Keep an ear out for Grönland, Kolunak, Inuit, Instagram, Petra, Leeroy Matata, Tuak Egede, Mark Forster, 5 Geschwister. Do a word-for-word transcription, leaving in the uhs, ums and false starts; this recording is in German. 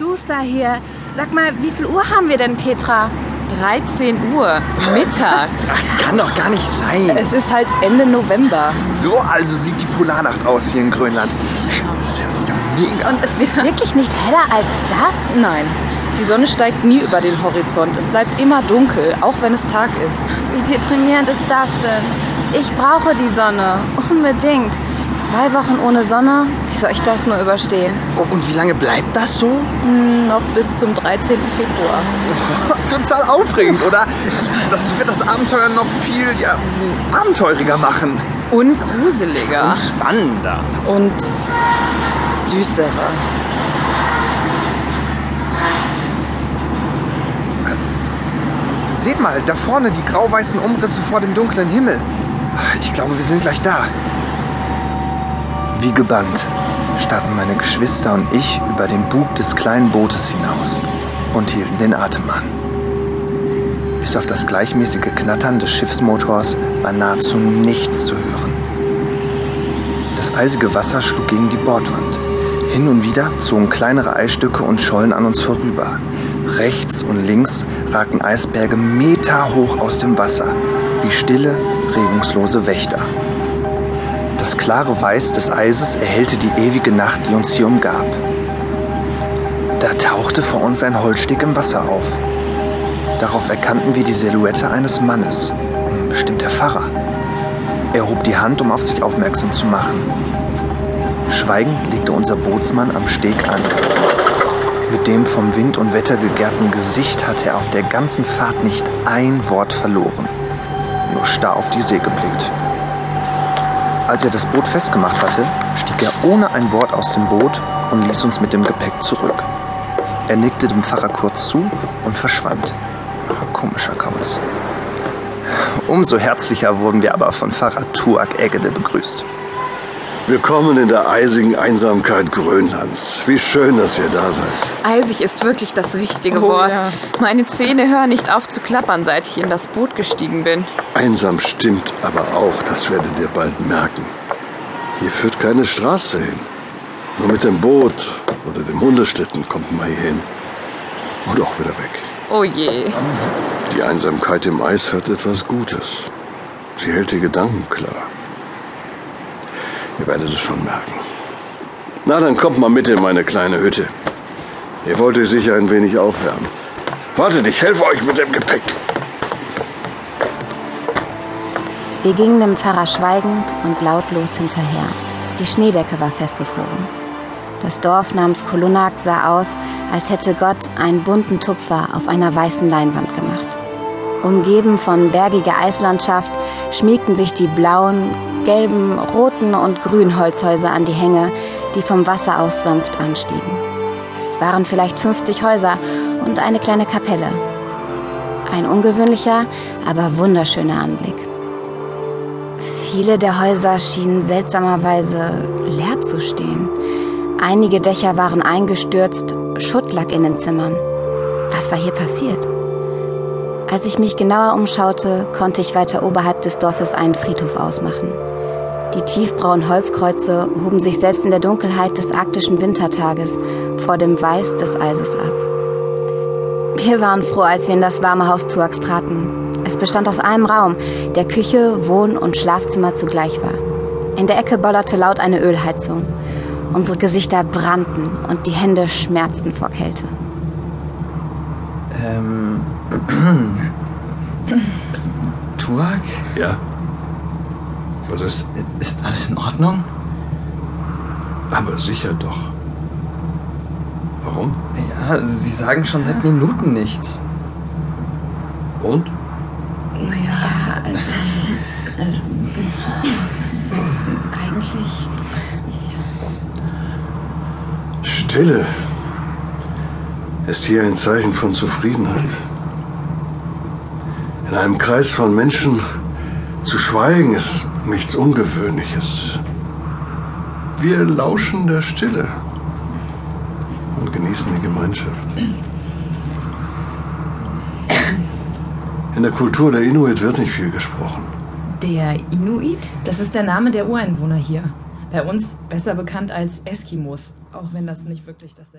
duster hier. Sag mal, wie viel Uhr haben wir denn, Petra? dreizehn Uhr mittags. Das kann doch gar nicht sein. Es ist halt Ende November. So also sieht die Polarnacht aus hier in Grönland. Das sieht doch mega. Und es wird wirklich nicht heller als das? Nein. Die Sonne steigt nie über den Horizont. Es bleibt immer dunkel, auch wenn es Tag ist. Wie deprimierend ist das denn? Ich brauche die Sonne. Unbedingt. Zwei Wochen ohne Sonne? Wie soll ich das nur überstehen? Und wie lange bleibt das so? Mm, noch bis zum dreizehnten Februar. Total aufregend, oder? Das wird das Abenteuer noch viel ja, abenteueriger machen. Und gruseliger. Und spannender. Und düsterer. Seht mal, da vorne die grau-weißen Umrisse vor dem dunklen Himmel. Ich glaube, wir sind gleich da. Wie gebannt starrten meine Geschwister und ich über den Bug des kleinen Bootes hinaus und hielten den Atem an. Bis auf das gleichmäßige Knattern des Schiffsmotors war nahezu nichts zu hören. Das eisige Wasser schlug gegen die Bordwand. Hin und wieder zogen kleinere Eisstücke und Schollen an uns vorüber. Rechts und links ragten Eisberge meterhoch aus dem Wasser, wie stille, regungslose Wächter. Das klare Weiß des Eises erhellte die ewige Nacht, die uns hier umgab. Da tauchte vor uns ein Holzsteg im Wasser auf. Darauf erkannten wir die Silhouette eines Mannes, bestimmt der Pfarrer. Er hob die Hand, um auf sich aufmerksam zu machen. Schweigend legte unser Bootsmann am Steg an. Mit dem vom Wind und Wetter gegerbten Gesicht hatte er auf der ganzen Fahrt nicht ein Wort verloren, nur starr auf die See geblickt. Als er das Boot festgemacht hatte, stieg er ohne ein Wort aus dem Boot und ließ uns mit dem Gepäck zurück. Er nickte dem Pfarrer kurz zu und verschwand. Komischer Kauz. Umso herzlicher wurden wir aber von Pfarrer Tuak Egede begrüßt. Willkommen in der eisigen Einsamkeit Grönlands. Wie schön, dass ihr da seid. Eisig ist wirklich das richtige oh, Wort. Ja. Meine Zähne hören nicht auf zu klappern, seit ich in das Boot gestiegen bin. Einsam stimmt aber auch, das werdet ihr bald merken. Hier führt keine Straße hin. Nur mit dem Boot oder dem Hundeschlitten kommt man hier hin. Und auch wieder weg. Oh je. Die Einsamkeit im Eis hat etwas Gutes. Sie hält die Gedanken klar. Ihr werdet es schon merken. Na, dann kommt mal mit in meine kleine Hütte. Ihr wollt euch sicher ein wenig aufwärmen. Wartet, ich helfe euch mit dem Gepäck. Wir gingen dem Pfarrer schweigend und lautlos hinterher. Die Schneedecke war festgefroren. Das Dorf namens Kolunak sah aus, als hätte Gott einen bunten Tupfer auf einer weißen Leinwand gemacht. Umgeben von bergiger Eislandschaft schmiegten sich die blauen, gelben, roten und grünen Holzhäuser an die Hänge, die vom Wasser aus sanft anstiegen. Es waren vielleicht fünfzig Häuser und eine kleine Kapelle. Ein ungewöhnlicher, aber wunderschöner Anblick. Viele der Häuser schienen seltsamerweise leer zu stehen. Einige Dächer waren eingestürzt, Schutt lag in den Zimmern. Was war hier passiert? Als ich mich genauer umschaute, konnte ich weiter oberhalb des Dorfes einen Friedhof ausmachen. Die tiefbraunen Holzkreuze hoben sich selbst in der Dunkelheit des arktischen Wintertages vor dem Weiß des Eises ab. Wir waren froh, als wir in das warme Haus Tuaks traten. Es bestand aus einem Raum, der Küche, Wohn- und Schlafzimmer zugleich war. In der Ecke bollerte laut eine Ölheizung. Unsere Gesichter brannten und die Hände schmerzten vor Kälte. Ähm... Tuak? Ja? Was ist? Ist alles in Ordnung? Aber sicher doch. Warum? Ja, Sie sagen schon seit Minuten nichts. Und? Naja, also... also eigentlich... Ja. Stille ist hier ein Zeichen von Zufriedenheit. In einem Kreis von Menschen zu schweigen ist nichts Ungewöhnliches. Wir lauschen der Stille und genießen die Gemeinschaft. In der Kultur der Inuit wird nicht viel gesprochen. Der Inuit? Das ist der Name der Ureinwohner hier. Bei uns besser bekannt als Eskimos, auch wenn das nicht wirklich dasselbe ist.